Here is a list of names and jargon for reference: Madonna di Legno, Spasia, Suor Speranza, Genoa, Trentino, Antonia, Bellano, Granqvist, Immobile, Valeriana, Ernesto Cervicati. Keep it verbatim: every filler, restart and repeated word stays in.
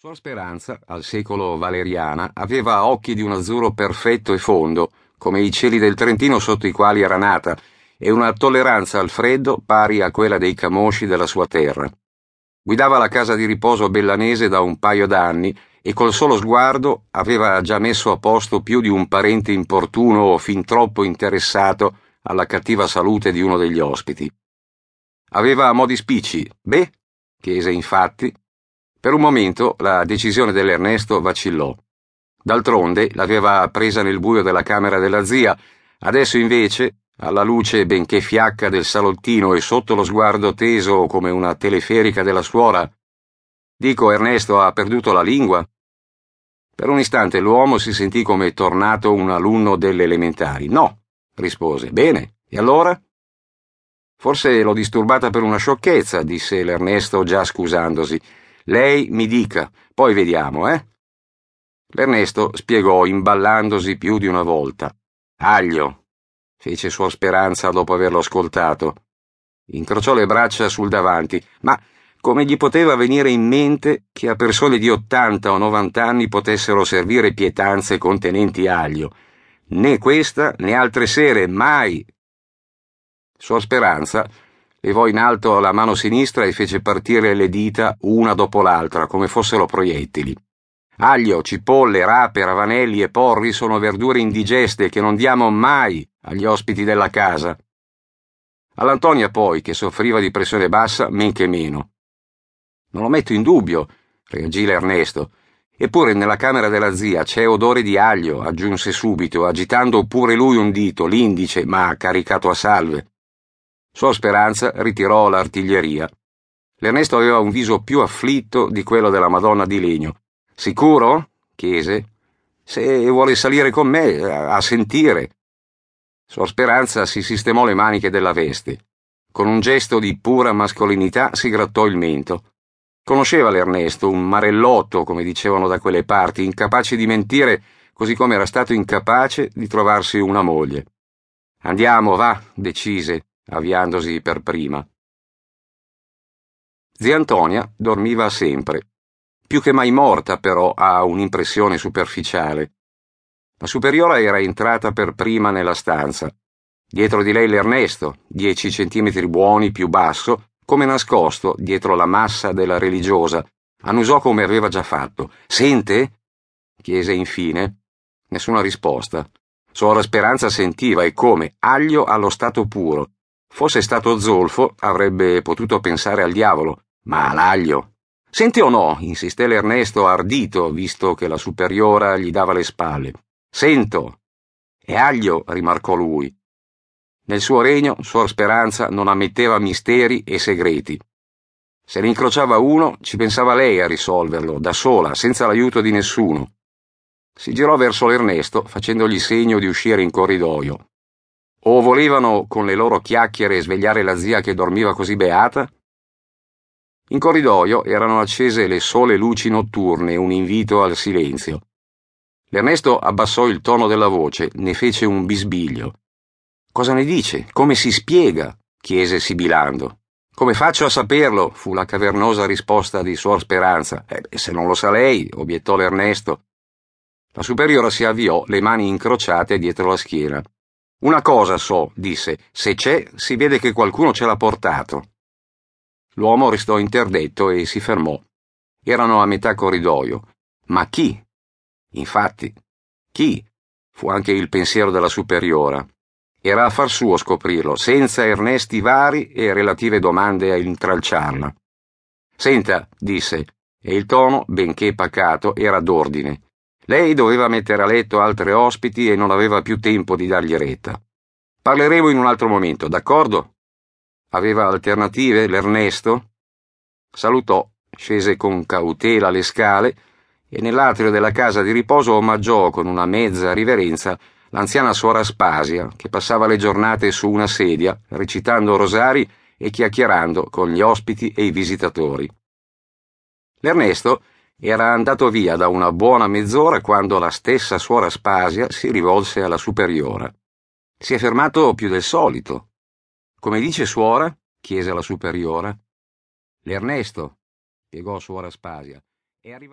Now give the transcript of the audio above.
Suor Speranza, al secolo Valeriana, aveva occhi di un azzurro perfetto e fondo, come i cieli del Trentino sotto i quali era nata, e una tolleranza al freddo pari a quella dei camosci della sua terra. Guidava la casa di riposo bellanese da un paio d'anni e col solo sguardo aveva già messo a posto più di un parente importuno o fin troppo interessato alla cattiva salute di uno degli ospiti. Aveva modi spicci, beh, chiese infatti. Per un momento la decisione dell'Ernesto vacillò. D'altronde l'aveva presa nel buio della camera della zia, adesso invece, alla luce benché fiacca del salottino e sotto lo sguardo teso come una teleferica della suora, «Dico, Ernesto ha perduto la lingua?» Per un istante l'uomo si sentì come tornato un alunno delle elementari. «No», rispose. «Bene, e allora?» «Forse l'ho disturbata per una sciocchezza», disse l'Ernesto già scusandosi. «Lei mi dica, poi vediamo, eh?» L'Ernesto spiegò, imballandosi più di una volta. «Aglio!» fece Suor Speranza dopo averlo ascoltato. Incrociò le braccia sul davanti, ma come gli poteva venire in mente che a persone di ottanta o novanta anni potessero servire pietanze contenenti aglio? Né questa né altre sere, mai! Suor Speranza levò in alto la mano sinistra e fece partire le dita una dopo l'altra, come fossero proiettili. Aglio, cipolle, rape, ravanelli e porri sono verdure indigeste che non diamo mai agli ospiti della casa. All'Antonia poi, che soffriva di pressione bassa, men che meno. Non lo metto in dubbio, reagì l'Ernesto. Eppure nella camera della zia c'è odore di aglio, aggiunse subito, agitando pure lui un dito, l'indice, ma caricato a salve. Suor Speranza ritirò l'artiglieria. L'Ernesto aveva un viso più afflitto di quello della Madonna di Legno. «Sicuro?» chiese. «Se vuole salire con me, a sentire». Suor Speranza si sistemò le maniche della veste. Con un gesto di pura mascolinità si grattò il mento. Conosceva l'Ernesto, un marellotto, come dicevano da quelle parti, incapace di mentire, così come era stato incapace di trovarsi una moglie. «Andiamo, va», decise, avviandosi per prima. Zia Antonia dormiva sempre, più che mai morta però ha un'impressione superficiale. La superiora era entrata per prima nella stanza. Dietro di lei l'Ernesto, dieci centimetri buoni più basso, come nascosto dietro la massa della religiosa, annusò come aveva già fatto. «Sente?» chiese infine. Nessuna risposta. Suor Speranza sentiva, e come, aglio allo stato puro. Fosse stato zolfo, avrebbe potuto pensare al diavolo, ma all'aglio. «Sente o no?» insisté l'Ernesto, ardito, visto che la superiora gli dava le spalle. «Sento!» «È aglio!» rimarcò lui. Nel suo regno Suor Speranza non ammetteva misteri e segreti. Se ne incrociava uno, ci pensava lei a risolverlo, da sola, senza l'aiuto di nessuno. Si girò verso l'Ernesto, facendogli segno di uscire in corridoio. O volevano con le loro chiacchiere svegliare la zia che dormiva così beata? In corridoio erano accese le sole luci notturne, un invito al silenzio. L'Ernesto abbassò il tono della voce, ne fece un bisbiglio. «Cosa ne dice? Come si spiega?» chiese sibilando. «Come faccio a saperlo?» fu la cavernosa risposta di Suor Speranza. Eh, «Se non lo sa lei», obiettò l'Ernesto. La superiora si avviò, le mani incrociate dietro la schiena. «Una cosa so», disse, «se c'è, si vede che qualcuno ce l'ha portato». L'uomo restò interdetto e si fermò. Erano a metà corridoio. Ma chi? Infatti, chi? Fu anche il pensiero della superiora. Era a far suo scoprirlo, senza ernesti vari e relative domande a intralciarla. «Senta», disse, e il tono, benché pacato, era d'ordine. Lei doveva mettere a letto altri ospiti e non aveva più tempo di dargli retta. «Parleremo in un altro momento, d'accordo?» Aveva alternative l'Ernesto? Salutò, scese con cautela le scale e nell'atrio della casa di riposo omaggiò con una mezza riverenza l'anziana suora Spasia, che passava le giornate su una sedia, recitando rosari e chiacchierando con gli ospiti e i visitatori. L'Ernesto era andato via da una buona mezz'ora quando la stessa suora Spasia si rivolse alla superiora. «Si è fermato più del solito». «Come dice suora?» chiese la superiora. «L'Ernesto», spiegò suora Spasia, «è arrivato».